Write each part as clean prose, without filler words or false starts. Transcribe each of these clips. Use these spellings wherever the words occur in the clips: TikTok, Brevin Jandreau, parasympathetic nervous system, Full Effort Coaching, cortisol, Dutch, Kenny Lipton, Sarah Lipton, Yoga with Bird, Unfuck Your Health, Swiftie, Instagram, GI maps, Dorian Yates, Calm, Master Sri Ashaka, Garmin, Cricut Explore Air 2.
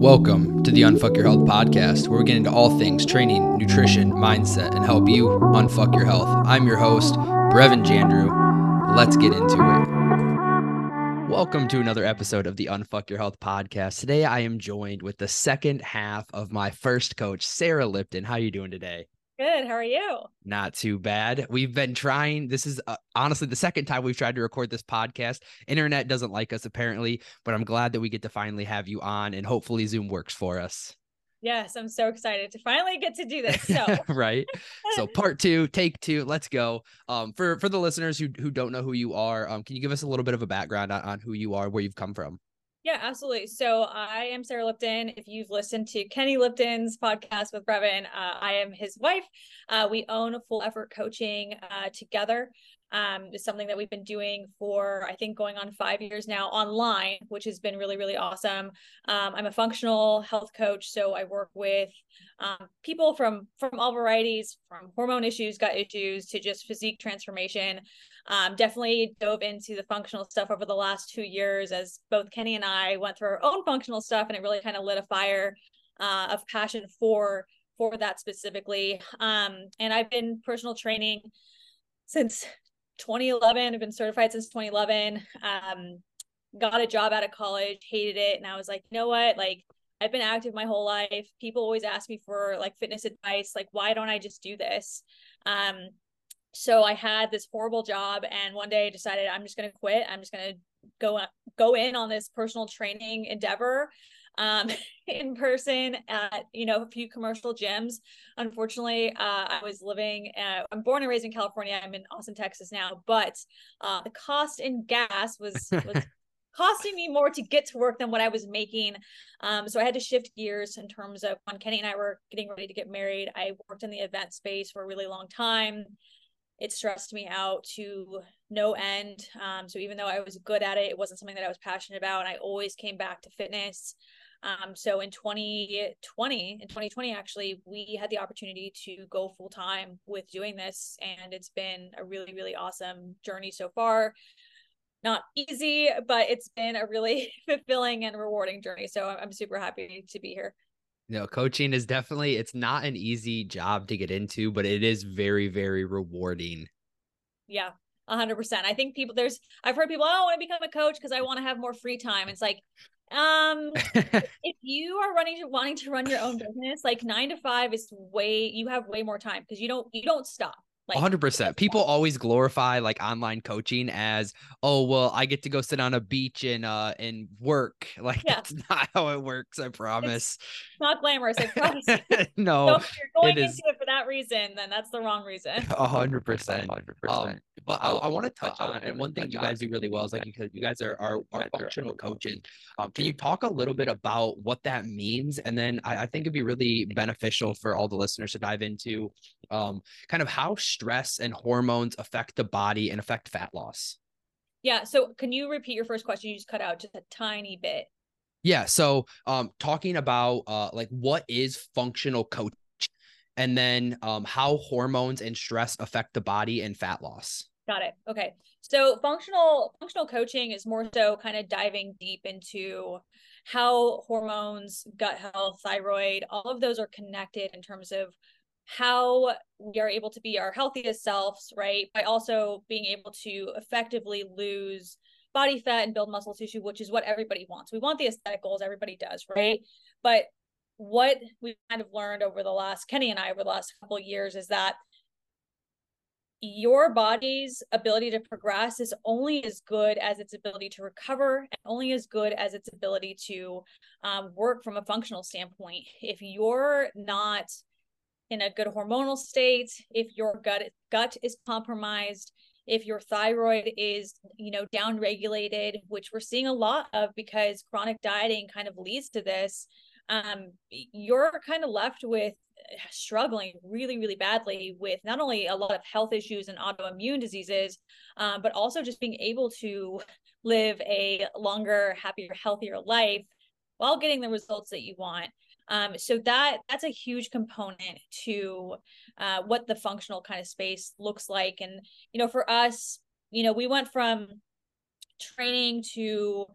Welcome to the Unfuck Your Health podcast, where we get into all things training, nutrition, mindset, and help you unfuck your health. I'm your host, Brevin Jandreau. Let's get into it. Welcome to another episode of the Unfuck Your Health podcast. Today, I am joined with the second half of my first coach, Sarah Lipton. How are you doing today? Good. How are you? Not too bad. We've been trying. This is honestly the second time we've tried to record this podcast. Internet doesn't like us apparently, but I'm glad that we get to finally have you on and hopefully Zoom works for us. Yes. I'm so excited to finally get to do this. So. Right. So part two, take two, let's go. For the listeners who don't know who you are, can you give us a little bit of a background on who you are, where you've come from? Yeah, absolutely. So I am Sarah Lipton. If you've listened to Kenny Lipton's podcast with Brevin, I am his wife. We own Full Effort Coaching together. It's something that we've been doing for, I think, going on 5 years now online, which has been really, really awesome. I'm a functional health coach, so I work with people from all varieties, from hormone issues, gut issues, to just physique transformation. Definitely dove into the functional stuff over the last 2 years as both Kenny and I went through our own functional stuff, and it really kind of lit a fire of passion for that specifically. And I've been personal training since 2011, I've been certified since 2011, got a job out of college, hated it. And I was like, you know what? Like, I've been active my whole life. People always ask me for like fitness advice. Like, why don't I just do this? So I had this horrible job and one day I decided I'm just going to quit. I'm just going to go in on this personal training endeavor, in person at, a few commercial gyms. Unfortunately, I was living, I'm born and raised in California. I'm in Austin, Texas now, but, the cost in gas was costing me more to get to work than what I was making. So I had to shift gears in terms of when Kenny and I were getting ready to get married, I worked in the event space for a really long time. It stressed me out to no end. So even though I was good at it, it wasn't something that I was passionate about. And I always came back to fitness. So in 2020, actually, we had the opportunity to go full time with doing this. And it's been a really, really awesome journey so far. Not easy, but it's been a really fulfilling and rewarding journey. So I'm super happy to be here. No, coaching is definitely, it's not an easy job to get into, but it is very, very rewarding. Yeah, 100%. I think people, I've heard people, oh, I want to become a coach because I want to have more free time. It's like, if you are wanting to run your own business, like 9 to 5 is you have way more time because you don't stop. 100%. People always glorify like online coaching as, oh, well, I get to go sit on a beach and work. Like, yeah. That's not how it works. I promise. It's not glamorous. I promise. No. So if you're going into it for that reason, then that's the wrong reason. 100%. But I want to touch on, and one thing you guys do really well is like, because you guys are functional coaches. Can you talk a little bit about what that means? And then I think it'd be really beneficial for all the listeners to dive into, kind of how stress and hormones affect the body and affect fat loss. Yeah. So can you repeat your first question? You just cut out just a tiny bit. Yeah. So, talking about, like what is functional coaching and then, how hormones and stress affect the body and fat loss. Got it. Okay. So functional coaching is more so kind of diving deep into how hormones, gut health, thyroid, all of those are connected in terms of how we are able to be our healthiest selves, right? By also being able to effectively lose body fat and build muscle tissue, which is what everybody wants. We want the aesthetic goals, everybody does, right? But what we've kind of learned over the last couple of years is that your body's ability to progress is only as good as its ability to recover and only as good as its ability to work from a functional standpoint. If you're not in a good hormonal state, if your gut is compromised, if your thyroid is, downregulated, which we're seeing a lot of because chronic dieting kind of leads to this, you're kind of left with struggling really, really badly with not only a lot of health issues and autoimmune diseases, but also just being able to live a longer, happier, healthier life while getting the results that you want. So that's a huge component to, what the functional kind of space looks like. And, for us, we went from training to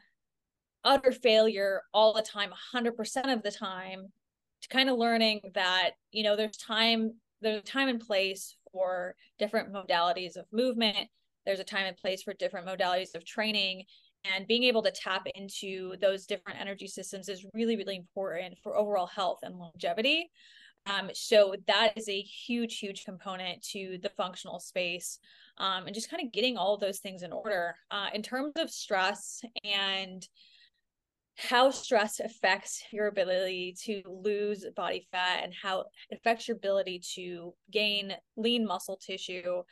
utter failure all the time, 100% of the time, to kind of learning that, you know, there's a time and place for different modalities of movement. There's a time and place for different modalities of training, and being able to tap into those different energy systems is really, really important for overall health and longevity. So that is a huge, huge component to the functional space, and just kind of getting all of those things in order. In terms of stress and how stress affects your ability to lose body fat and how it affects your ability to gain lean muscle tissue,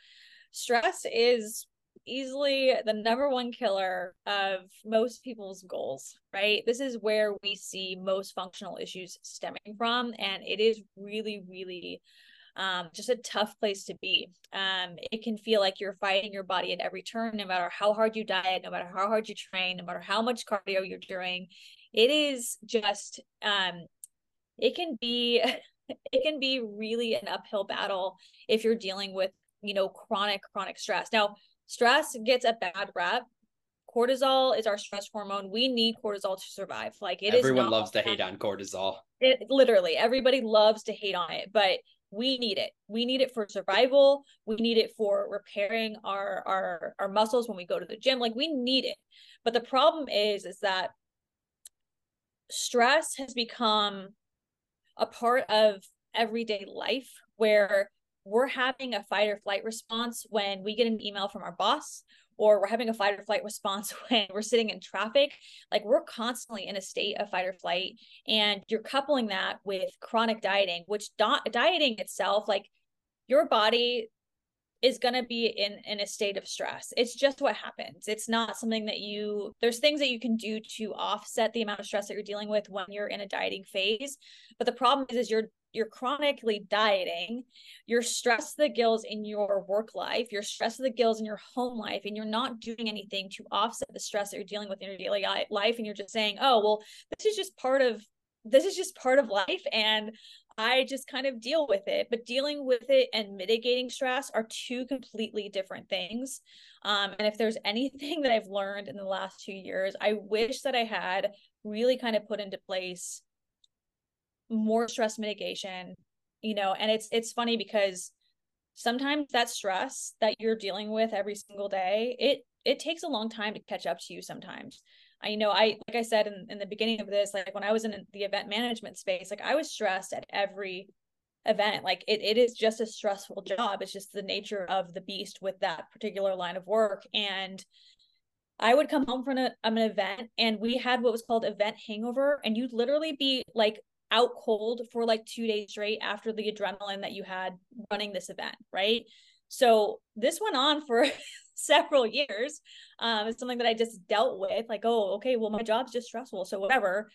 stress is easily the #1 killer of most people's goals, right? This is where we see most functional issues stemming from, and it is really, really just a tough place to be. It can feel like you're fighting your body at every turn, no matter how hard you diet, no matter how hard you train, no matter how much cardio you're doing. It is just, it can be really an uphill battle if you're dealing with, you know, chronic stress. Now, stress gets a bad rap. Cortisol is our stress hormone. We need cortisol to survive. Like, it is. Everyone loves to hate on cortisol. It literally, everybody loves to hate on it, but we need it. We need it for survival. We need it for repairing our muscles when we go to the gym. Like, we need it. But the problem is that stress has become a part of everyday life, where we're having a fight or flight response when we get an email from our boss, or we're having a fight or flight response when we're sitting in traffic. Like, we're constantly in a state of fight or flight, and you're coupling that with chronic dieting, which dieting itself, like, your body is going to be in a state of stress. It's just what happens. It's not something that there's things that you can do to offset the amount of stress that you're dealing with when you're in a dieting phase. But the problem is you're chronically dieting, you're stressed to the gills in your work life, you're stressed to the gills in your home life, and you're not doing anything to offset the stress that you're dealing with in your daily life. And you're just saying, oh, well, this is just part of life, and I just kind of deal with it. But dealing with it and mitigating stress are two completely different things. And if there's anything that I've learned in the last 2 years, I wish that I had really kind of put into place more stress mitigation, you know. And it's funny, because sometimes that stress that you're dealing with every single day, it takes a long time to catch up to you sometimes. I like I said in the beginning of this, like, when I was in the event management space, like, I was stressed at every event. Like, it is just a stressful job. It's just the nature of the beast with that particular line of work. And I would come home from an event, and we had what was called event hangover, and you'd literally be like out cold for like 2 days straight after the adrenaline that you had running this event, right? So this went on for several years. It's something that I just dealt with, like, oh, okay, well, my job's just stressful, so whatever.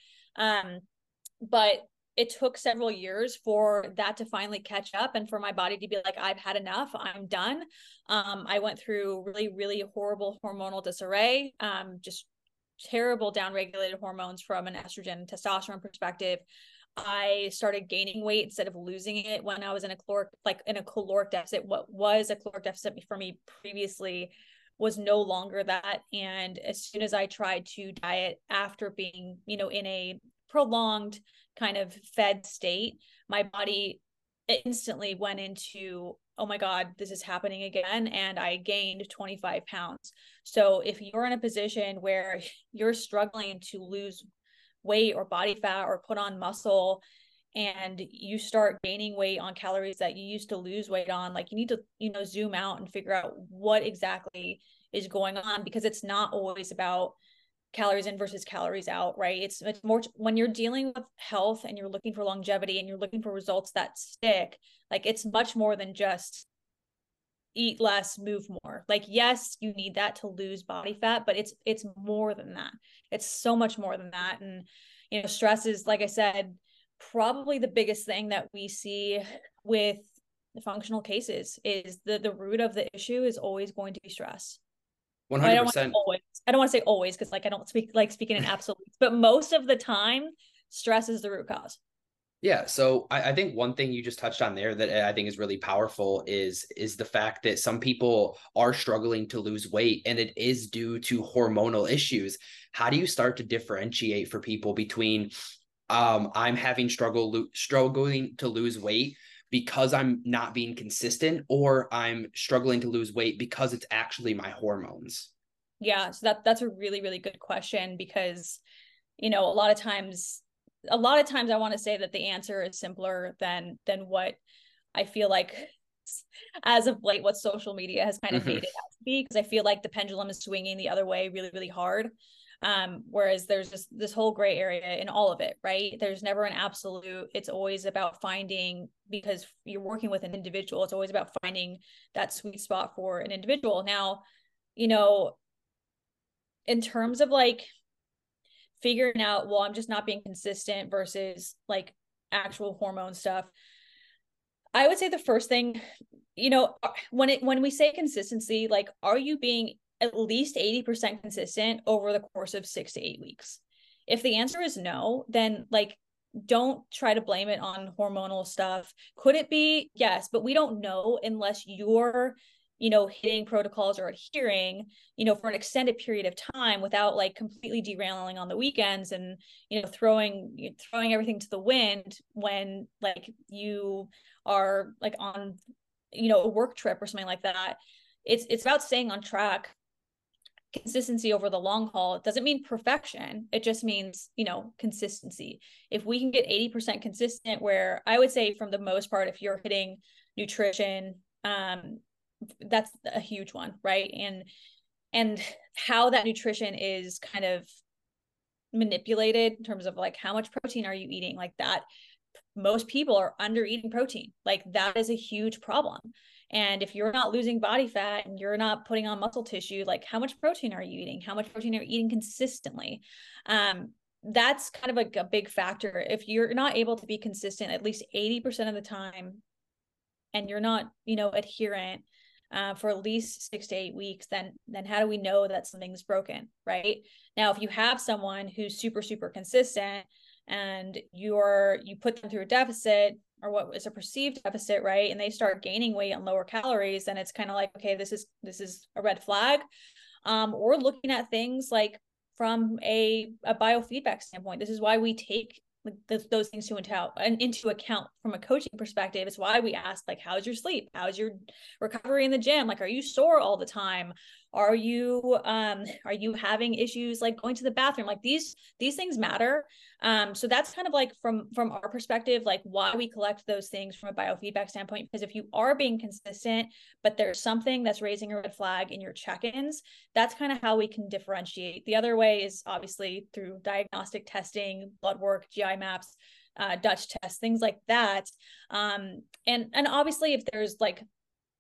But it took several years for that to finally catch up, and for my body to be like, I've had enough, I'm done. I went through really, really horrible hormonal disarray, just terrible downregulated hormones from an estrogen and testosterone perspective. I started gaining weight instead of losing it when I was in a caloric deficit. What was a caloric deficit for me previously was no longer that. And as soon as I tried to diet after being, you know, in a prolonged kind of fed state, my body instantly went into, oh my God, this is happening again. And I gained 25 pounds. So if you're in a position where you're struggling to lose weight or body fat or put on muscle, and you start gaining weight on calories that you used to lose weight on, like, you need to, you know, zoom out and figure out what exactly is going on, because it's not always about calories in versus calories out, right? It's more when you're dealing with health and you're looking for longevity and you're looking for results that stick, like, it's much more than just eat less, move more. Like, yes, you need that to lose body fat, but it's more than that. It's so much more than that. And, you know, stress is, like I said, probably the biggest thing that we see with the functional cases is the root of the issue is always going to be stress. 100%. I don't want to say always, because, like, I don't speak in absolutes, but most of the time, stress is the root cause. Yeah. So I think one thing you just touched on there that I think is really powerful is the fact that some people are struggling to lose weight and it is due to hormonal issues. How do you start to differentiate for people between I'm having struggling to lose weight because I'm not being consistent, or I'm struggling to lose weight because it's actually my hormones? Yeah. So that's a really, really good question, because, you know, a lot of times I want to say that the answer is simpler than what I feel like as of late, what social media has kind of made it out to be, because I feel like the pendulum is swinging the other way really, really hard. Whereas there's this whole gray area in all of it, right? There's never an absolute. It's always about finding, because you're working with an individual, it's always about finding that sweet spot for an individual. Now, you know, in terms of like figuring out, well, I'm just not being consistent versus like actual hormone stuff, I would say the first thing, you know, when we say consistency, like, are you being at least 80% consistent over the course of 6 to 8 weeks? If the answer is no, then like, don't try to blame it on hormonal stuff. Could it be? Yes, but we don't know unless you're, you know, hitting protocols or adhering, you know, for an extended period of time without like completely derailing on the weekends and, you know, throwing everything to the wind when like you are like on, you know, a work trip or something like that. It's about staying on track. Consistency over the long haul. It doesn't mean perfection. It just means, you know, consistency. If we can get 80% consistent, where I would say from the most part, if you're hitting nutrition, that's a huge one, right? And how that nutrition is kind of manipulated in terms of like, how much protein are you eating? Like that, most people are under eating protein. Like that is a huge problem. And if you're not losing body fat and you're not putting on muscle tissue, like how much protein are you eating? How much protein are you eating consistently? That's kind of like a big factor. If you're not able to be consistent at least 80% of the time, and you're not, you know, adherent for at least 6 to 8 weeks, then how do we know that something's broken, right? Now, if you have someone who's super, super consistent and you put them through a deficit, or what is a perceived deficit, right, and they start gaining weight on lower calories, then it's kind of like, okay, this is a red flag. Or looking at things like from a biofeedback standpoint. This is why we take those things into account from a coaching perspective. It's why we ask, like, how's your sleep? How's your recovery in the gym? Like, are you sore all the time? Are you having issues like going to the bathroom? Like these things matter. So that's kind of like from our perspective, like why we collect those things from a biofeedback standpoint, because if you are being consistent, but there's something that's raising a red flag in your check-ins, that's kind of how we can differentiate. The other way is obviously through diagnostic testing, blood work, GI maps, Dutch tests, things like that. And obviously if there's like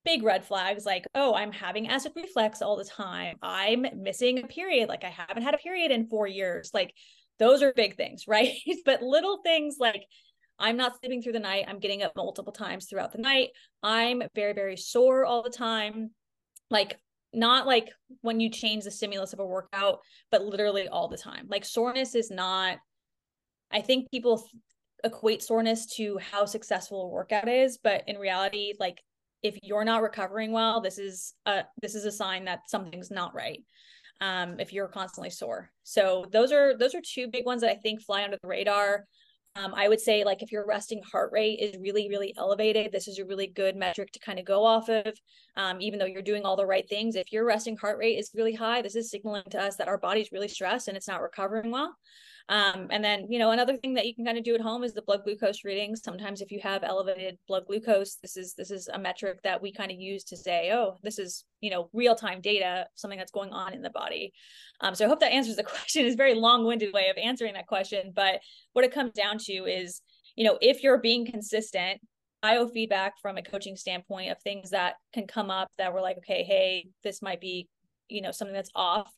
big red flags, like, oh, I'm having acid reflux all the time, I'm missing a period, like I haven't had a period in 4 years, like those are big things, right? But little things like I'm not sleeping through the night, I'm getting up multiple times throughout the night, I'm very, very sore all the time, like not like when you change the stimulus of a workout, but literally all the time. Like soreness is not, I think people equate soreness to how successful a workout is, but in reality, like if you're not recovering well, this is a sign that something's not right. If you're constantly sore. So those are two big ones that I think fly under the radar. I would say like if your resting heart rate is really, really elevated, this is a really good metric to kind of go off of. Even though you're doing all the right things, if your resting heart rate is really high, this is signaling to us that our body's really stressed and it's not recovering well. And then, you know, another thing that you can kind of do at home is the blood glucose readings. Sometimes if you have elevated blood glucose, this is a metric that we kind of use to say, oh, this is, you know, real-time data, something that's going on in the body. So I hope that answers the question. It's a very long-winded way of answering that question. But what it comes down to is, you know, if you're being consistent, biofeedback from a coaching standpoint of things that can come up that we're like, okay, hey, this might be, you know, something that's off.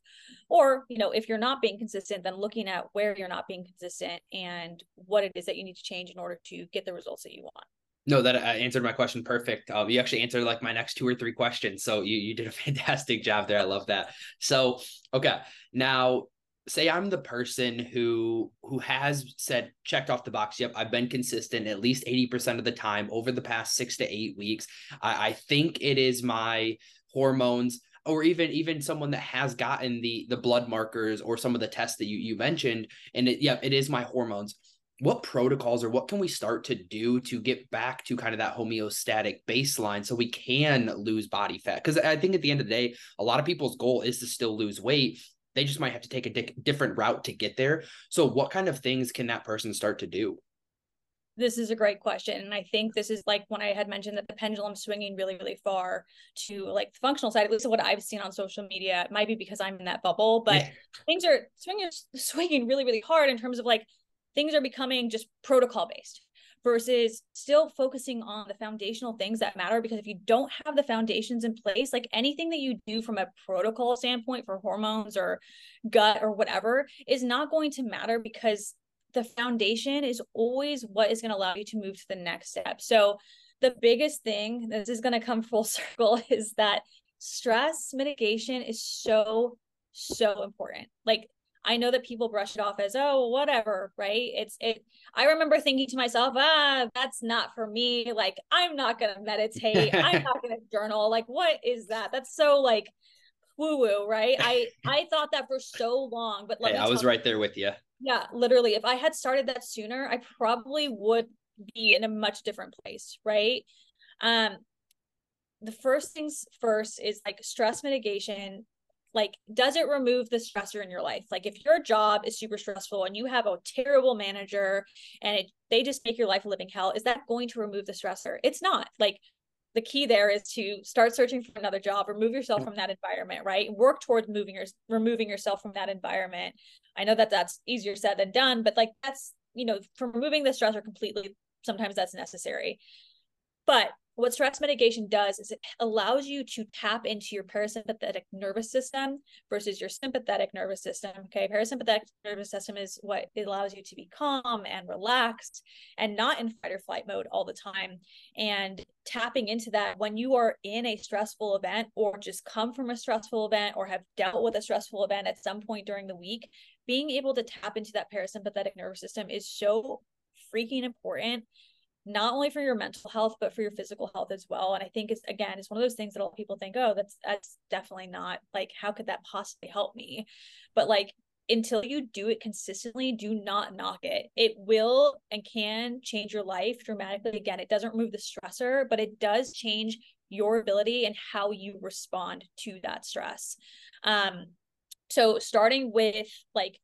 Or, you know, if you're not being consistent, then looking at where you're not being consistent and what it is that you need to change in order to get the results that you want. No, that answered my question. Perfect. You actually answered like my next 2 or 3 questions. So you did a fantastic job there. I love that. So, okay. Now say I'm the person who has said, checked off the box. Yep. I've been consistent at least 80% of the time over the past 6 to 8 weeks. I think it is my hormones, or even someone that has gotten the blood markers or some of the tests that you mentioned. And it is my hormones. What protocols or what can we start to do to get back to kind of that homeostatic baseline so we can lose body fat? Because I think at the end of the day, a lot of people's goal is to still lose weight. They just might have to take a different route to get there. So what kind of things can that person start to do? This is a great question. And I think this is like when I had mentioned that the pendulum swinging really, really far to like the functional side, at least what I've seen on social media. It might be because I'm in that bubble, but things are swinging really, really hard in terms of like things are becoming just protocol-based versus still focusing on the foundational things that matter. Because if you don't have the foundations in place, like anything that you do from a protocol standpoint for hormones or gut or whatever is not going to matter, because the foundation is always what is going to allow you to move to the next step. So the biggest thing, this is going to come full circle, is that stress mitigation is so, so important. Like, I know that people brush it off as, oh, whatever, right? I remember thinking to myself, that's not for me. Like, I'm not going to meditate. I'm not going to journal. Like, what is that? That's so like woo-woo, right? I thought that for so long, but hey, I was right there with you. Yeah, literally. If I had started that sooner, I probably would be in a much different place, right? The first things first is like stress mitigation. Like, does it remove the stressor in your life? Like, if your job is super stressful and you have a terrible manager and they just make your life a living hell, is that going to remove the stressor? It's not. Like, the key there is to start searching for another job, remove yourself from that environment, right? Work towards removing yourself from that environment. I know that that's easier said than done, but like that's, from removing the stressor completely, sometimes that's necessary. But what stress mitigation does is it allows you to tap into your parasympathetic nervous system versus your sympathetic nervous system. Okay. Parasympathetic nervous system is what it allows you to be calm and relaxed and not in fight or flight mode all the time. And tapping into that when you are in a stressful event or just come from a stressful event or have dealt with a stressful event at some point during the week, being able to tap into that parasympathetic nervous system is so freaking important. Not only for your mental health, but for your physical health as well. And I think it's one of those things that a lot of people think, oh, that's definitely not, like, how could that possibly help me? But like, until you do it consistently, do not knock it. It will and can change your life dramatically. Again, it doesn't remove the stressor, but it does change your ability and how you respond to that stress. So starting with like,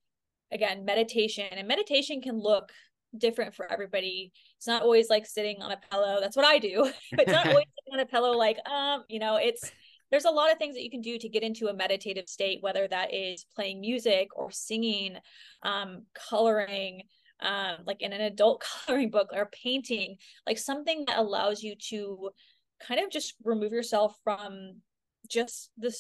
again, meditation, and meditation can look different for everybody. It's not always like sitting on a pillow. That's what I do. It's not always sitting on a pillow. Like, there's a lot of things that you can do to get into a meditative state, whether that is playing music or singing, coloring, like in an adult coloring book, or painting, like something that allows you to kind of just remove yourself from just the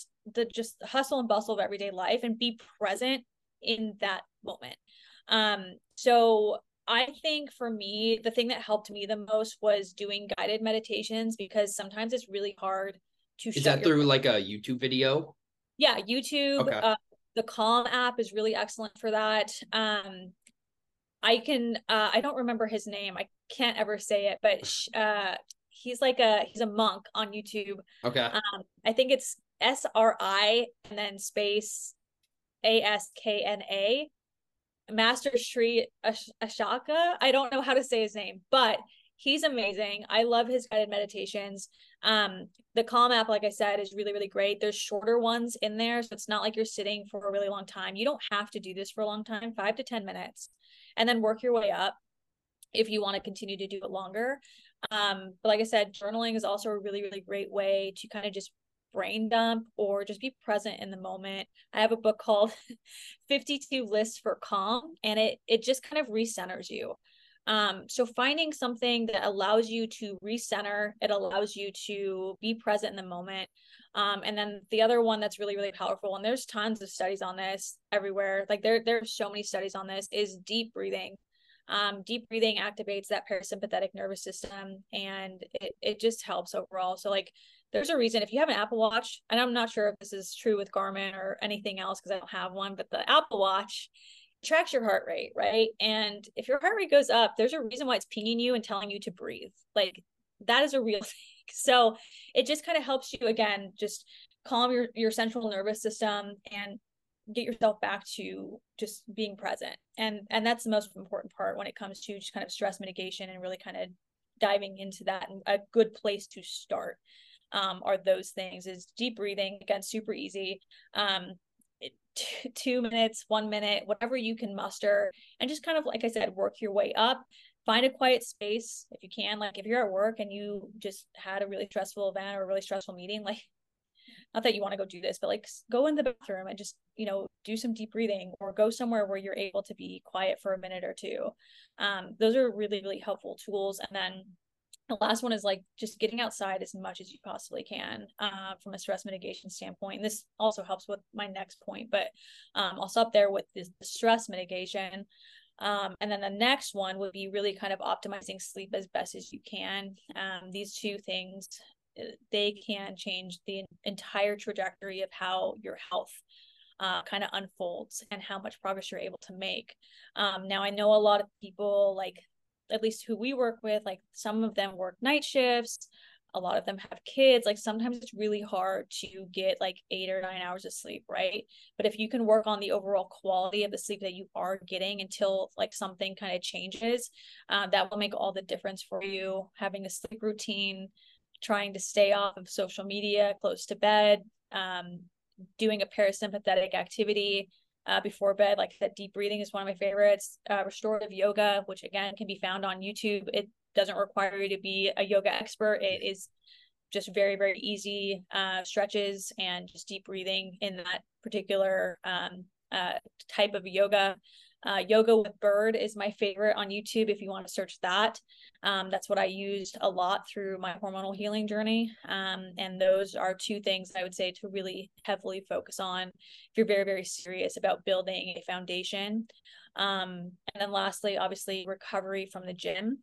hustle and bustle of everyday life and be present in that moment. So I think for me, the thing that helped me the most was doing guided meditations, because sometimes it's really hard to shut. Is that through like a YouTube video? Yeah, YouTube. Okay. The Calm app is really excellent for that. I don't remember his name. I can't ever say it, but he's a monk on YouTube. Okay. I think it's SRI and then space ASKNA. Master Sri Ashaka. I don't know how to say his name, but he's amazing. I love his guided meditations. The Calm app, like I said, is really, really great. There's shorter ones in there, so it's not like you're sitting for a really long time. You don't have to do this for a long time, 5 to 10 minutes, and then work your way up if you want to continue to do it longer. But like I said, journaling is also a really, really great way to kind of just brain dump or just be present in the moment. I have a book called 52 Lists for Calm, and it just kind of recenters you. So finding something that allows you to recenter, it allows you to be present in the moment. And then the other one that's really, really powerful, and there's tons of studies on this everywhere. Like there are so many studies on this, is deep breathing. Deep breathing activates that parasympathetic nervous system, and it just helps overall. So like, there's a reason if you have an Apple Watch, and I'm not sure if this is true with Garmin or anything else, because I don't have one, but the Apple Watch tracks your heart rate, right? And if your heart rate goes up, there's a reason why it's pinging you and telling you to breathe. Like, that is a real thing. So it just kind of helps you, again, just calm your central nervous system and get yourself back to just being present. And that's the most important part when it comes to just kind of stress mitigation, and really kind of diving into that. And a good place to start are those things, is deep breathing. Again, super easy. 2 minutes, 1 minute, whatever you can muster, and just kind of, like I said, work your way up. Find a quiet space if you can. Like, if you're at work and you just had a really stressful event or a really stressful meeting, like, not that you want to go do this, but like, go in the bathroom and just, you know, do some deep breathing, or go somewhere where you're able to be quiet for a minute or two. Those are really, really helpful tools. And then the last one is like just getting outside as much as you possibly can, from a stress mitigation standpoint. And this also helps with my next point, but I'll stop there with this, the stress mitigation. And then the next one would be really kind of optimizing sleep as best as you can. These two things, they can change the entire trajectory of how your health kind of unfolds and how much progress you're able to make. Now, I know a lot of people, like, at least who we work with, like, some of them work night shifts, a lot of them have kids. Like, sometimes it's really hard to get like 8 or 9 hours of sleep, right? But if you can work on the overall quality of the sleep that you are getting until like something kind of changes, that will make all the difference for you. Having a sleep routine, trying to stay off of social media, close to bed, doing a parasympathetic activity before bed, like that deep breathing is one of my favorites. Restorative yoga, which again can be found on YouTube. It doesn't require you to be a yoga expert. It is just very, very easy stretches and just deep breathing in that particular type of yoga. Yoga with Bird is my favorite on YouTube if you want to search that. That's what I used a lot through my hormonal healing journey. And those are two things I would say to really heavily focus on if you're very, very serious about building a foundation. And then lastly, obviously, recovery from the gym.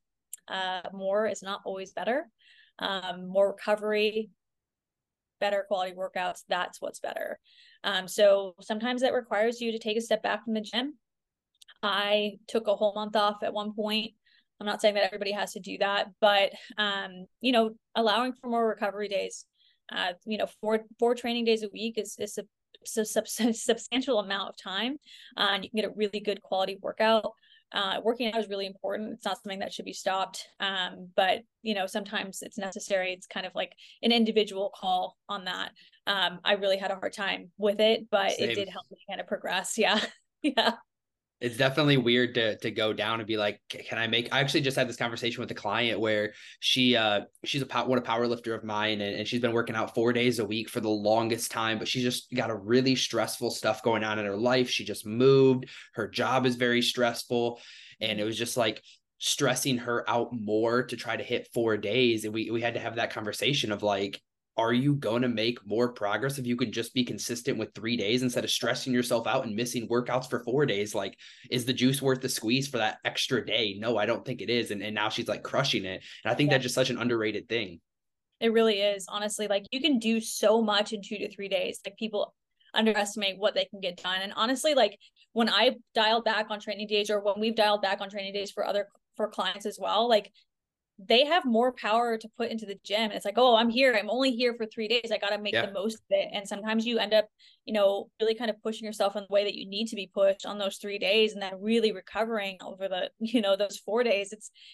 More is not always better. More recovery, better quality workouts, that's what's better. So sometimes that requires you to take a step back from the gym. I took a whole month off at one point. I'm not saying that everybody has to do that, but, you know, allowing for more recovery days, you know, four training days a week is a substantial amount of time, and you can get a really good quality workout. Working out is really important. It's not something that should be stopped. But, you know, sometimes it's necessary. It's kind of like an individual call on that. I really had a hard time with it, but Same. It did help me kind of progress. Yeah. Yeah. It's definitely weird to go down and be like, can I make, I actually just had this conversation with a client where she's a power lifter of mine, and she's been working out 4 days a week for the longest time, but she's just got a really stressful stuff going on in her life. She just moved, her job is very stressful. And it was just like stressing her out more to try to hit 4 days. And we had to have that conversation of like, are you going to make more progress if you can just be consistent with 3 days instead of stressing yourself out and missing workouts for 4 days? Like, is the juice worth the squeeze for that extra day? No, I don't think it is. And now she's like crushing it. And I think that's just such an underrated thing. It really is. Honestly, like, you can do so much in 2 to 3 days. Like, people underestimate what they can get done. And honestly, like, when I dialed back on training days, or when we've dialed back on training days for clients as well, like, they have more power to put into the gym. And it's like, oh, I'm only here for 3 days. I got to make the most of it. And sometimes you end up, you know, really kind of pushing yourself in the way that you need to be pushed on those 3 days, and then really recovering over the, you know, those 4 days.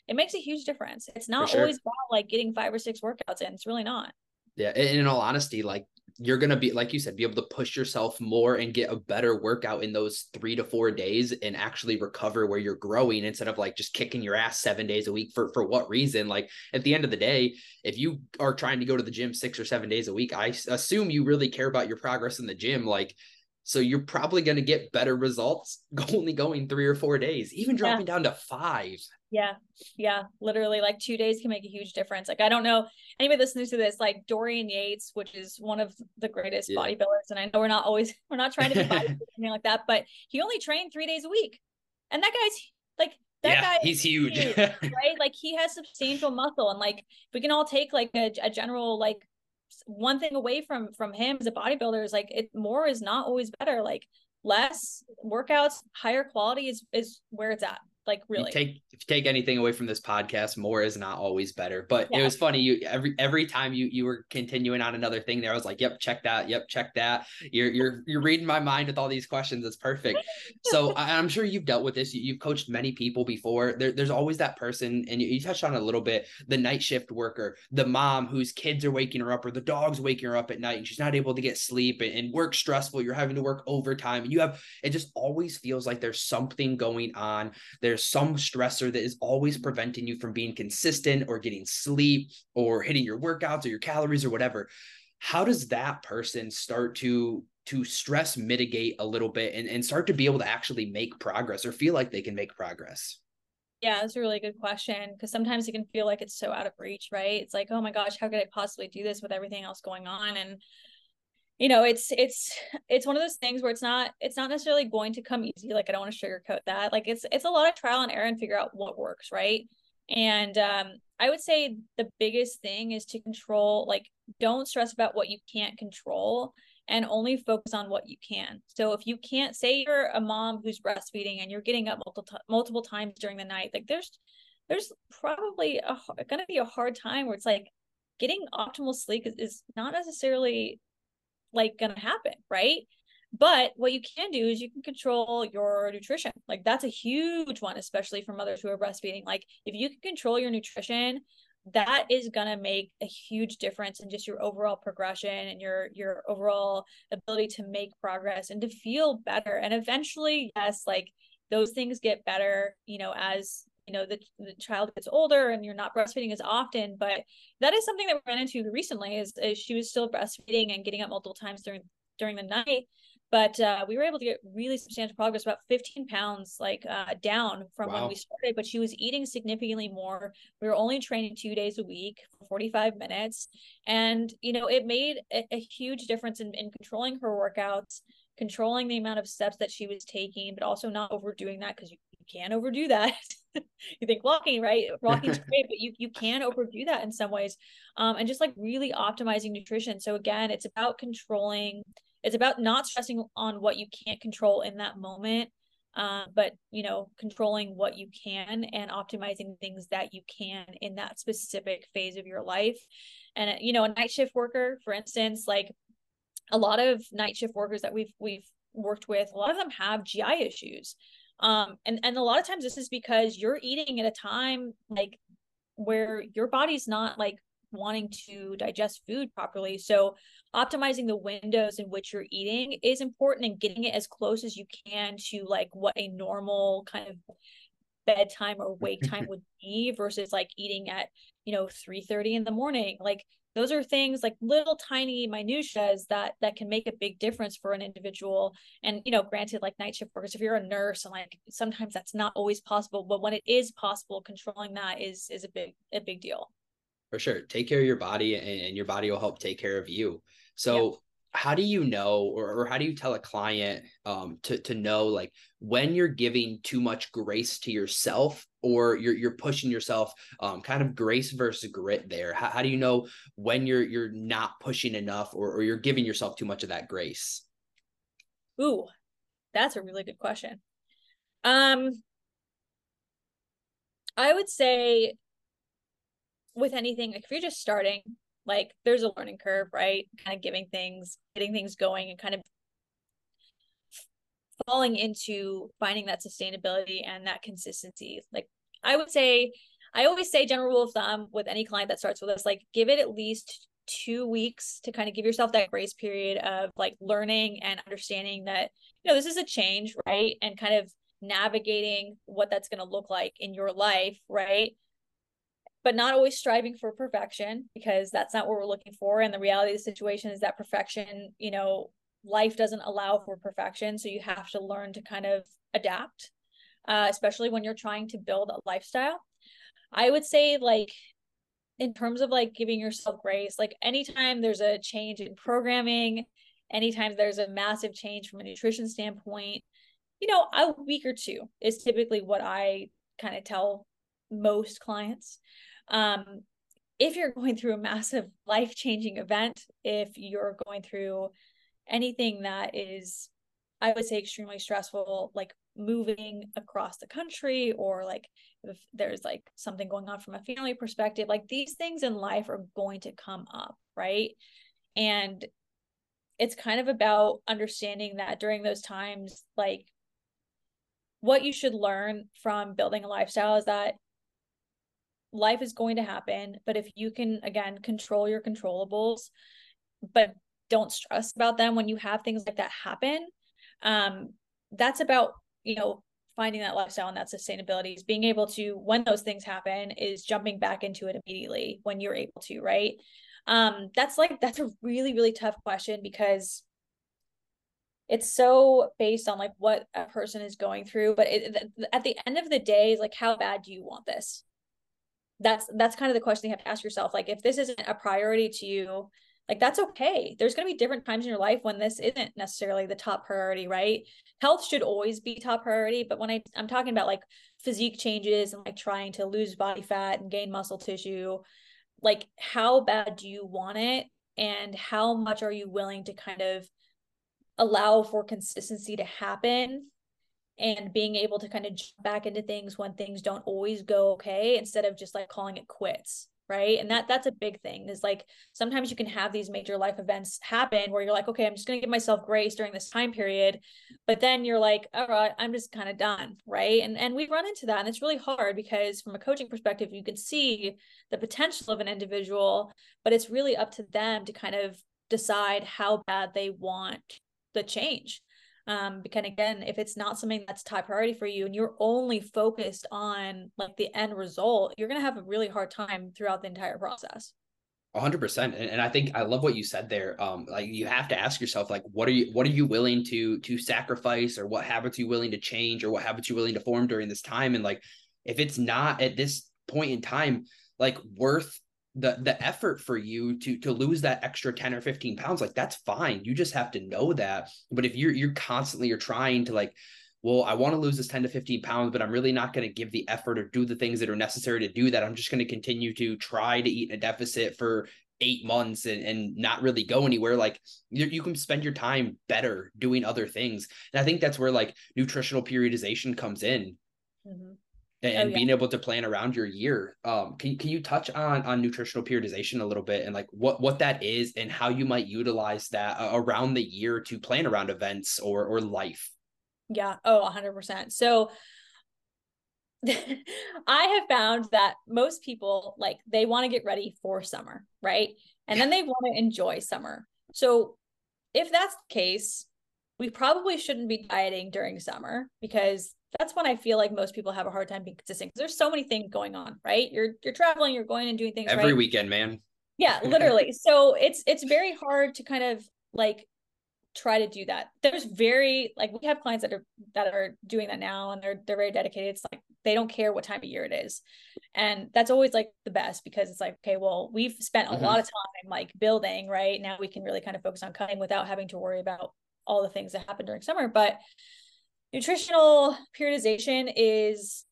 It makes a huge difference. It's not always about like getting 5 or 6 workouts in. It's really not. Yeah. And in all honesty, like, you're going to be, like you said, be able to push yourself more and get a better workout in those 3 to 4 days and actually recover where you're growing, instead of like just kicking your ass 7 days a week for what reason? Like, at the end of the day, if you are trying to go to the gym 6 or 7 days a week, I assume you really care about your progress in the gym. Like, so you're probably going to get better results only going 3 or 4 days, even dropping down to 5. Yeah. Yeah. Literally, like, 2 days can make a huge difference. Like, I don't know anybody listening to this, like Dorian Yates, which is one of the greatest bodybuilders. And I know we're not trying to be bodybuilders or anything like that, but he only trained 3 days a week. And that guy's like, That guy, he's huge, right? Like, he has substantial muscle, and like, if we can all take like a general, like, one thing away from him as a bodybuilder is like, more is not always better. Like, less workouts, higher quality is where it's at. Like, really, if you take anything away from this podcast, more is not always better. But It was funny. Every time you were continuing on another thing there, I was like, yep, check that. Yep. Check that. You're reading my mind with all these questions. It's perfect. So I'm sure you've dealt with this. You've coached many people before. There's always that person. And you touched on a little bit, the night shift worker, the mom whose kids are waking her up or the dog's waking her up at night and she's not able to get sleep, and work stressful. You're having to work overtime, and it just always feels like there's something going on. There's some stressor that is always preventing you from being consistent or getting sleep or hitting your workouts or your calories or whatever. How does that person start to stress mitigate a little bit and start to be able to actually make progress or feel like they can make progress? Yeah, that's a really good question, because sometimes it can feel like it's so out of reach, right? It's like, oh my gosh, how could I possibly do this with everything else going on? And you know, it's one of those things where it's not necessarily going to come easy. Like, I don't want to sugarcoat that. Like, it's a lot of trial and error and figure out what works. Right. And, I would say the biggest thing is to control, like, don't stress about what you can't control and only focus on what you can. So if you can't, say you're a mom who's breastfeeding and you're getting up multiple times during the night, like there's probably going to be a hard time where it's like getting optimal sleep is not necessarily like gonna happen, right? But what you can do is you can control your nutrition. Like, that's a huge one, especially for mothers who are breastfeeding. Like, if you can control your nutrition, that is gonna make a huge difference in just your overall progression and your overall ability to make progress and to feel better. And eventually, yes, like, those things get better, you know, as you know, the child gets older and you're not breastfeeding as often. But that is something that we ran into recently is she was still breastfeeding and getting up multiple times during the night. But we were able to get really substantial progress, about 15 pounds, like down from when we started, but she was eating significantly more. We were only training 2 days a week for 45 minutes. And, you know, it made a huge difference in controlling her workouts, controlling the amount of steps that she was taking, but also not overdoing that, because you can't overdo that. You think walking, right? Walking's great, but you can overdo that in some ways. And just like really optimizing nutrition. So again, it's about controlling, it's about not stressing on what you can't control in that moment. But, you know, controlling what you can and optimizing things that you can in that specific phase of your life. And, you know, a night shift worker, for instance, like a lot of night shift workers that we've worked with, a lot of them have GI issues. And a lot of times this is because you're eating at a time like where your body's not like wanting to digest food properly. So optimizing the windows in which you're eating is important, and getting it as close as you can to like what a normal kind of bedtime or wake time would be versus like eating at, you know, 3:30 in the morning. Like, those are things like little tiny minutiae that can make a big difference for an individual. And, you know, granted, like night shift workers, if you're a nurse, and like sometimes that's not always possible, but when it is possible, controlling that is a big deal. For sure. Take care of your body, and your body will help take care of you. So how do you know, or how do you tell a client to know like when you're giving too much grace to yourself, or you're pushing yourself, kind of grace versus grit there? How do you know when you're not pushing enough, or you're giving yourself too much of that grace? Ooh, that's a really good question. I would say with anything, like if you're just starting, like there's a learning curve, right? Kind of getting things going and kind of falling into finding that sustainability and that consistency. Like I always say general rule of thumb with any client that starts with us, like give it at least 2 weeks to kind of give yourself that grace period of like learning and understanding that, you know, this is a change, right? And kind of navigating what that's going to look like in your life, right? But not always striving for perfection, because that's not what we're looking for. And the reality of the situation is that perfection, you know, life doesn't allow for perfection. So you have to learn to kind of adapt, especially when you're trying to build a lifestyle. I would say like, in terms of like giving yourself grace, like anytime there's a change in programming, anytime there's a massive change from a nutrition standpoint, you know, a week or two is typically what I kind of tell most clients. If you're going through a massive life-changing event, if you're going through anything that is, I would say, extremely stressful, like moving across the country, or like if there's like something going on from a family perspective, like these things in life are going to come up, right? And it's kind of about understanding that during those times, like what you should learn from building a lifestyle is that life is going to happen, but if you can, again, control your controllables, but don't stress about them when you have things like that happen. That's about, you know, finding that lifestyle and that sustainability is being able to, when those things happen, is jumping back into it immediately when you're able to, right? That's a really, really tough question, because it's so based on like what a person is going through, but at the end of the day, is like, how bad do you want this? That's kind of the question you have to ask yourself. Like, if this isn't a priority to you, like, that's okay. There's going to be different times in your life when this isn't necessarily the top priority, right? Health should always be top priority. But when I'm talking about like physique changes and like trying to lose body fat and gain muscle tissue, like, how bad do you want it? And how much are you willing to kind of allow for consistency to happen, and being able to kind of jump back into things when things don't always go okay, instead of just like calling it quits, right? And that's a big thing, is like, sometimes you can have these major life events happen where you're like, okay, I'm just going to give myself grace during this time period. But then you're like, all right, I'm just kind of done, right? And we run into that, and it's really hard, because from a coaching perspective, you can see the potential of an individual, but it's really up to them to kind of decide how bad they want the change. Because again, if it's not something that's top priority for you and you're only focused on like the end result, you're going to have a really hard time throughout the entire process. 100%. And I think I love what you said there. Like, you have to ask yourself, like, what are you willing to sacrifice, or what habits are you willing to change, or what habits are you willing to form during this time? And like, if it's not at this point in time, like, worth the effort for you to lose that extra 10 or 15 pounds, like, that's fine. You just have to know that. But if you're constantly, you're trying to like, well, I want to lose this 10 to 15 pounds, but I'm really not going to give the effort or do the things that are necessary to do that. I'm just going to continue to try to eat in a deficit for 8 months and not really go anywhere. Like, you can spend your time better doing other things. And I think that's where like nutritional periodization comes in. Mm-hmm. And being able to plan around your year. Can you touch on nutritional periodization a little bit, and like what that is and how you might utilize that around the year to plan around events or life? Yeah. 100%. So I have found that most people, like, they want to get ready for summer, right? And then they want to enjoy summer. So if that's the case, we probably shouldn't be dieting during summer, because that's when I feel like most people have a hard time being consistent, because there's so many things going on, right? You're traveling, you're going and doing things every weekend, man. Yeah, literally. So it's very hard to kind of like try to do that. There's very, like, we have clients that are doing that now, and they're very dedicated. It's like, they don't care what time of year it is. And that's always like the best, because it's like, okay, well, we've spent a lot of time like building, right? Now we can really kind of focus on cutting without having to worry about all the things that happen during summer. But nutritional periodization is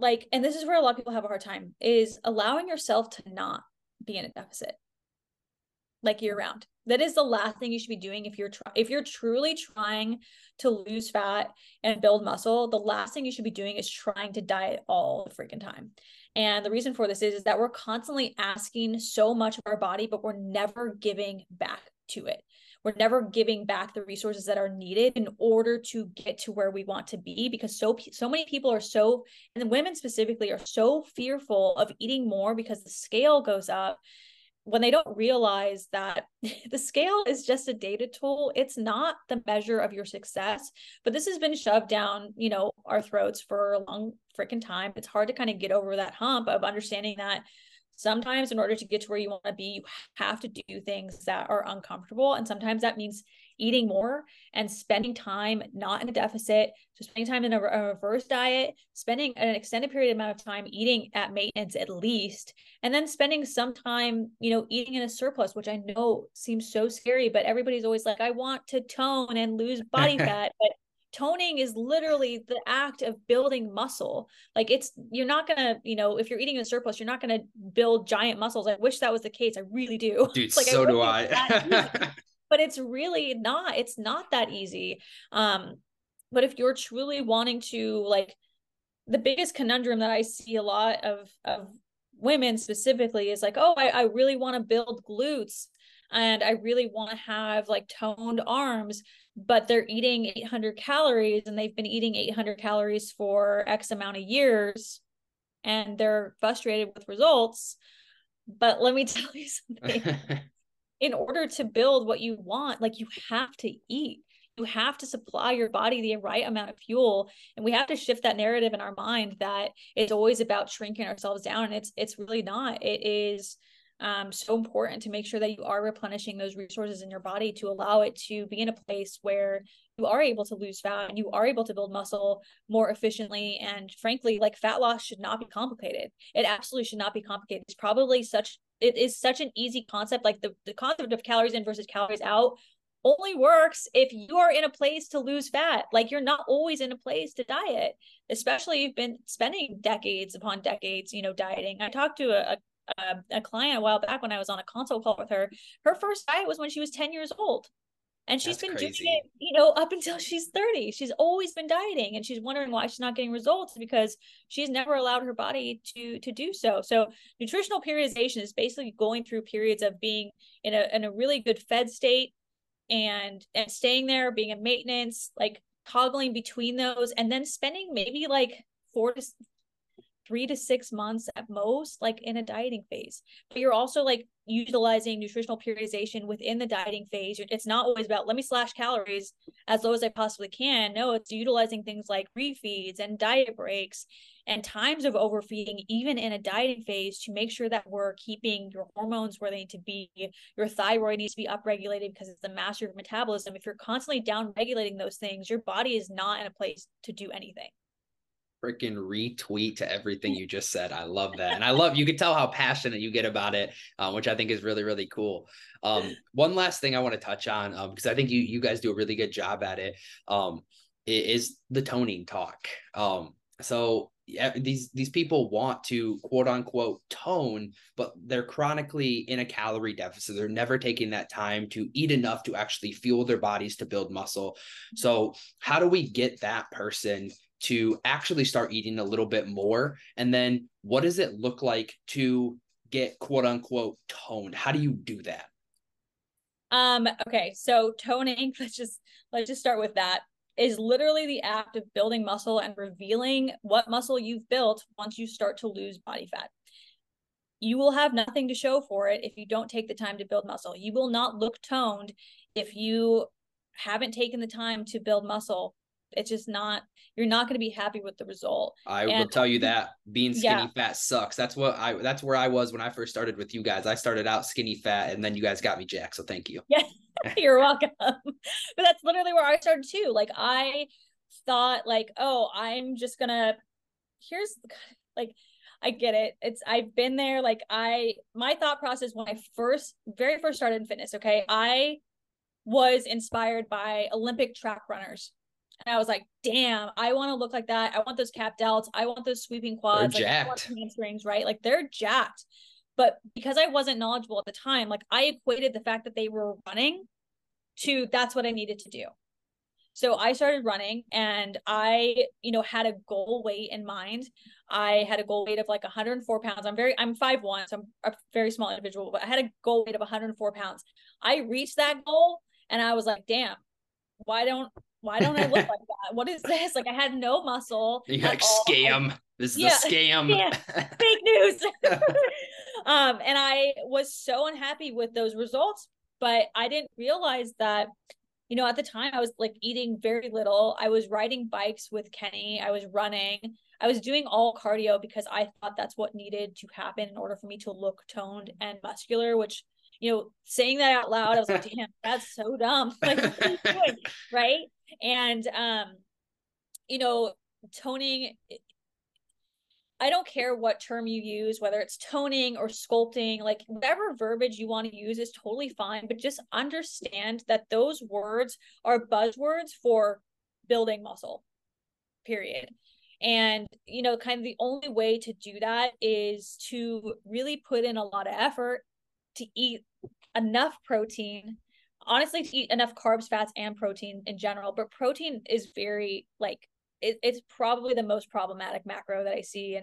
like, and this is where a lot of people have a hard time, is allowing yourself to not be in a deficit like year round. That is the last thing you should be doing. If you're truly trying to lose fat and build muscle, the last thing you should be doing is trying to diet all the freaking time. And the reason for this is that we're constantly asking so much of our body, but we're never giving back to it. We're never giving back the resources that are needed in order to get to where we want to be, because so many people are so, and women specifically, are so fearful of eating more because the scale goes up, when they don't realize that the scale is just a data tool. It's not the measure of your success, but this has been shoved down, you know, our throats for a long freaking time. It's hard to kind of get over that hump of understanding that sometimes in order to get to where you want to be, you have to do things that are uncomfortable. And sometimes that means eating more and spending time not in a deficit, so spending time in a reverse diet, spending an extended period amount of time eating at maintenance at least, and then spending some time, you know, eating in a surplus, which I know seems so scary, but everybody's always like, I want to tone and lose body fat. But Toning is literally the act of building muscle. Like you're not going to, if you're eating a surplus, you're not going to build giant muscles. I wish that was the case. I really do. Dude, like, so do I. But it's really not, it's not that easy. But if you're truly wanting to, like, the biggest conundrum that I see a lot of women specifically is like, oh, I really want to build glutes and I really want to have like toned arms, but they're eating 800 calories and they've been eating 800 calories for X amount of years and they're frustrated with results. But let me tell you something. In order to build what you want, like, you have to eat, you have to supply your body the right amount of fuel. And we have to shift that narrative in our mind that it's always about shrinking ourselves down. And it's really not. It is so important to make sure that you are replenishing those resources in your body to allow it to be in a place where you are able to lose fat and you are able to build muscle more efficiently. And frankly, like, fat loss should not be complicated. It absolutely should not be complicated. It's probably it is such an easy concept. Like the concept of calories in versus calories out only works if you are in a place to lose fat. Like, you're not always in a place to diet, especially if you've been spending decades upon decades, dieting. I talked to a client a while back when I was on a consult call with her. Her first diet was when she was 10 years old. And she's been doing it, up until she's 30. She's always been dieting, and she's wondering why she's not getting results because she's never allowed her body to do so. So nutritional periodization is basically going through periods of being in a really good fed state and staying there, being in maintenance, like toggling between those, and then spending maybe like 3 to 6 months at most, like, in a dieting phase. But you're also like utilizing nutritional periodization within the dieting phase. It's not always about, let me slash calories as low as I possibly can. No, it's utilizing things like refeeds and diet breaks and times of overfeeding, even in a dieting phase, to make sure that we're keeping your hormones where they need to be. Your thyroid needs to be upregulated because it's the master of metabolism. If you're constantly downregulating those things, your body is not in a place to do anything. Freaking retweet to everything you just said. I love that. And I love, you can tell how passionate you get about it, which I think is really, really cool. One last thing I want to touch on, because I think you guys do a really good job at it, is the toning talk. So yeah, these people want to quote unquote tone, but they're chronically in a calorie deficit. They're never taking that time to eat enough to actually fuel their bodies to build muscle. So how do we get that person to actually start eating a little bit more? And then what does it look like to get quote unquote toned? How do you do that? Okay. So toning, let's just start with that, is literally the act of building muscle and revealing what muscle you've built once you start to lose body fat. You will have nothing to show for it if you don't take the time to build muscle. You will not look toned if you haven't taken the time to build muscle. It's just not, you're not going to be happy with the result. I will tell you that being skinny fat sucks. That's where I was when I first started with you guys. I started out skinny fat and then you guys got me jacked. So thank you. Yeah, you're welcome. But that's literally where I started too. Like, I thought like, oh, I'm just going to, I get it. I've been there. Like, my thought process when I very first started in fitness. Okay. I was inspired by Olympic track runners. And I was like, damn, I want to look like that. I want those cap delts. I want those sweeping quads. They're jacked. I want hamstrings, right? Like, they're jacked. But because I wasn't knowledgeable at the time, like, I equated the fact that they were running to that's what I needed to do. So I started running and I, had a goal weight in mind. I had a goal weight of like 104 pounds. I'm 5'1", so I'm a very small individual, but I had a goal weight of 104 pounds. I reached that goal and I was like, damn, why don't I look like that? What is this? Like, I had no muscle. You're like, scam. This is a scam. Yeah. Fake news. And I was so unhappy with those results, but I didn't realize that, at the time I was like eating very little. I was riding bikes with Kenny. I was running. I was doing all cardio because I thought that's what needed to happen in order for me to look toned and muscular, which, saying that out loud, I was like, damn, that's so dumb. Like, what are you doing? Right. And, toning, I don't care what term you use, whether it's toning or sculpting, like whatever verbiage you want to use is totally fine, but just understand that those words are buzzwords for building muscle, period. And, you know, kind of the only way to do that is to really put in a lot of effort to eat enough protein, honestly, to eat enough carbs, fats, and protein in general. But protein is very, like, it's probably the most problematic macro that I see,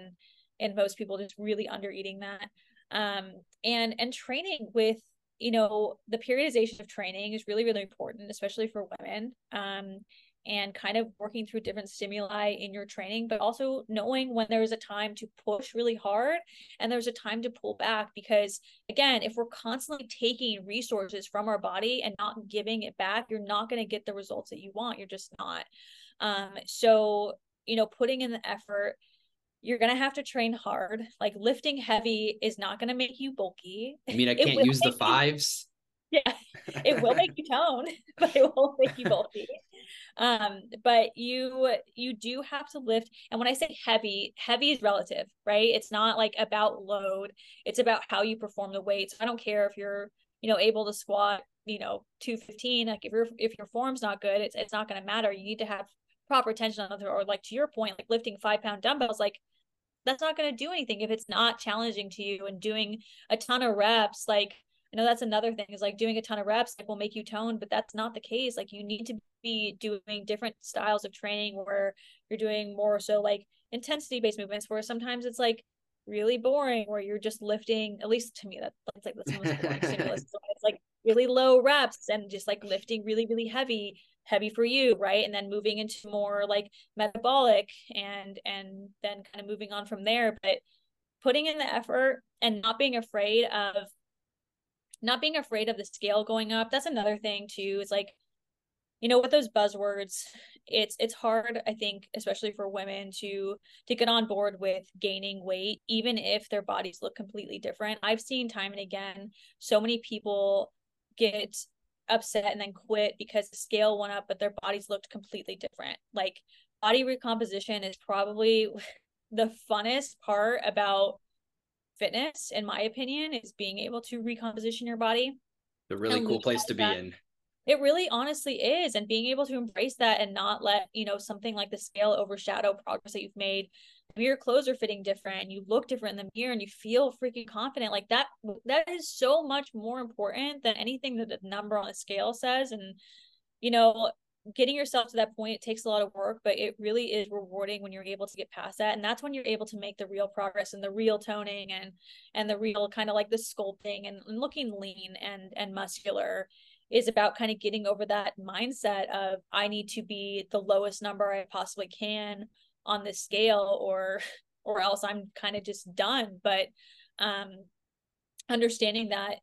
and most people just really under eating that. And training with, you know, the periodization of training is really, really important, especially for women. And kind of working through different stimuli in your training, but also knowing when there's a time to push really hard and there's a time to pull back. Because again, if we're constantly taking resources from our body and not giving it back, you're not going to get the results that you want. You're just not. So, you know, putting in the effort, you're going to have to train hard. Like, lifting heavy is not going to make you bulky. I mean, I can't use the fives. Yeah, it will make you tone, but it won't make you bulky. But you do have to lift. And when I say heavy, heavy is relative, right? It's not like about load. It's about how you perform the weights. I don't care if you're, you know, able to squat, you know, 215. Like, if your form's not good, it's not going to matter. You need to have proper tension on it. Or, like, to your point, like lifting 5-pound dumbbells, like, that's not going to do anything if it's not challenging to you. And doing a ton of reps, like, I know that's another thing, is like doing a ton of reps, like, will make you tone, but that's not the case. Like, you need to be doing different styles of training where you're doing more so like intensity-based movements, where sometimes it's like really boring, where you're just lifting, at least to me, that's like the most boring stimulus. So it's like really low reps and just like lifting really, really heavy for you, right? And then moving into more like metabolic and then kind of moving on from there. But putting in the effort and not being afraid of the scale going up. That's another thing too. It's like, you know, with those buzzwords, it's hard, I think, especially for women to get on board with gaining weight, even if their bodies look completely different. I've seen time and again, so many people get upset and then quit because the scale went up, but their bodies looked completely different. Like, body recomposition is probably the funnest part about fitness, in my opinion, is being able to recomposition your body. The really cool place to be in. It really honestly is. And being able to embrace that and not let, you know, something like the scale overshadow progress that you've made. Your clothes are fitting different and you look different in the mirror and you feel freaking confident. Like, that is so much more important than anything that the number on the scale says. And, you know, getting yourself to that point, it takes a lot of work, but it really is rewarding when you're able to get past that. And that's when you're able to make the real progress and the real toning and the real kind of like the sculpting and looking lean and muscular. Is about kind of getting over that mindset of, I need to be the lowest number I possibly can on this scale or else I'm kind of just done. But understanding that,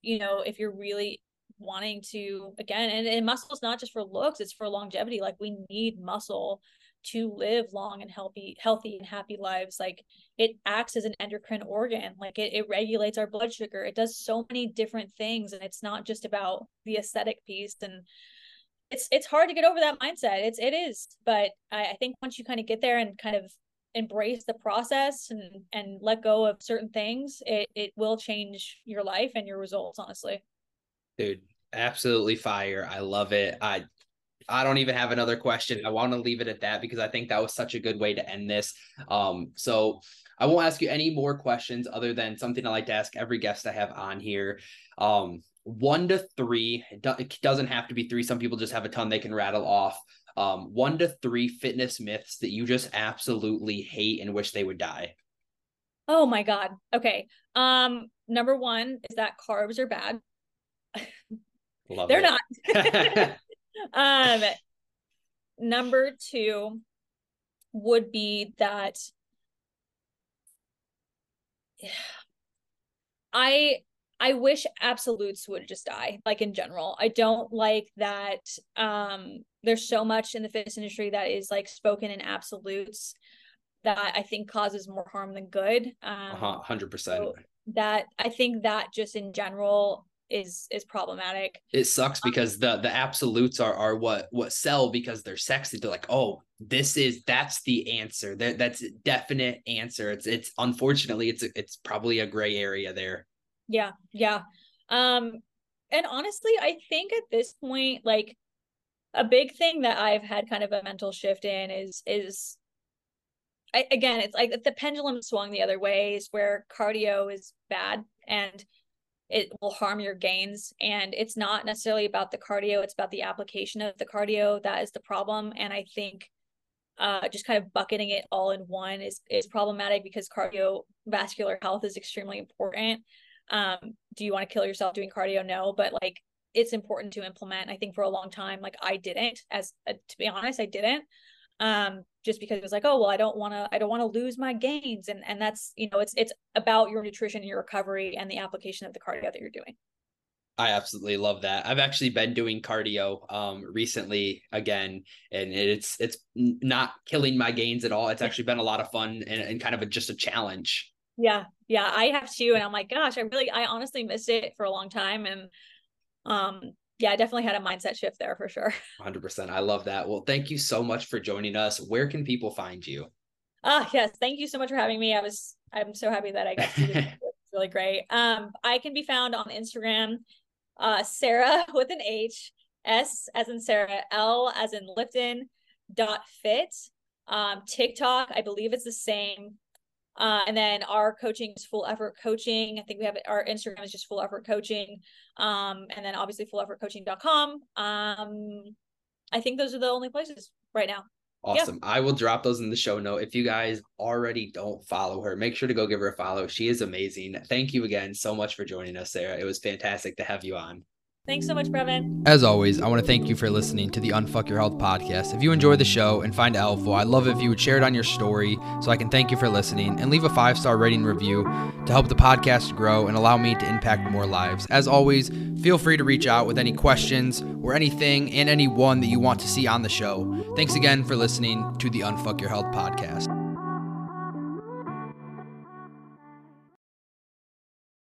you know, if you're really wanting to, again, and muscle is not just for looks, it's for longevity. Like, we need muscle to live long and healthy and happy lives. Like, it acts as an endocrine organ. Like, it regulates our blood sugar. It does so many different things. And it's not just about the aesthetic piece. And it's hard to get over that mindset. It is. But I think once you kind of get there and kind of embrace the process and let go of certain things, it will change your life and your results, honestly. Dude, absolutely fire. I love it. I don't even have another question. I want to leave it at that because I think that was such a good way to end this. So I won't ask you any more questions other than something I like to ask every guest I have on here. 1 to 3, it doesn't have to be 3. Some people just have a ton they can rattle off. 1 to 3 fitness myths that you just absolutely hate and wish they would die. Oh my God. Okay. Number 1 is that carbs are bad. Love They're it. Not. Number 2 would be that I wish absolutes would just die. Like, in general, I don't like that. There's so much in the fitness industry that is like spoken in absolutes that I think causes more harm than good. 100%. So that, I think that just in general is problematic. It sucks because the absolutes are what sell, because they're sexy. They're like, oh, that's the answer. That's a definite answer. It's unfortunately it's probably a gray area there. Yeah. And honestly, I think at this point, like, a big thing that I've had kind of a mental shift in is again, it's like the pendulum swung the other ways, where cardio is bad and it will harm your gains. And it's not necessarily about the cardio. It's about the application of the cardio. That is the problem. And I think just kind of bucketing it all in one is problematic, because cardiovascular health is extremely important. Do you want to kill yourself doing cardio? No, but like, it's important to implement. I think for a long time, like I didn't, to be honest, I didn't, just because it was like, oh, well, I don't want to lose my gains. And that's, you know, it's about your nutrition and your recovery and the application of the cardio that you're doing. I absolutely love that. I've actually been doing cardio recently again, and it's not killing my gains at all. It's actually been a lot of fun and kind of just a challenge. Yeah. I have too. And I'm like, gosh, I honestly missed it for a long time. And yeah, I definitely had a mindset shift there for sure. 100%. I love that. Well, thank you so much for joining us. Where can people find you? Yes. Thank you so much for having me. I'm so happy that I got to do this. It's really great. I can be found on Instagram, Sarah with an H, S as in Sarah, L as in Lipton .fit. TikTok, I believe it's the same. And then our coaching is Full Effort Coaching. I think we have our Instagram is just Full Effort Coaching. And then obviously fulleffortcoaching.com. I think those are the only places right now. Awesome. Yeah. I will drop those in the show note. If you guys already don't follow her, make sure to go give her a follow. She is amazing. Thank you again so much for joining us, Sarah. It was fantastic to have you on. Thanks so much, Brevin. As always, I want to thank you for listening to the Unfuck Your Health podcast. If you enjoy the show and find it helpful, I'd love if you would share it on your story so I can thank you for listening, and leave a 5-star rating review to help the podcast grow and allow me to impact more lives. As always, feel free to reach out with any questions or anything and anyone that you want to see on the show. Thanks again for listening to the Unfuck Your Health podcast.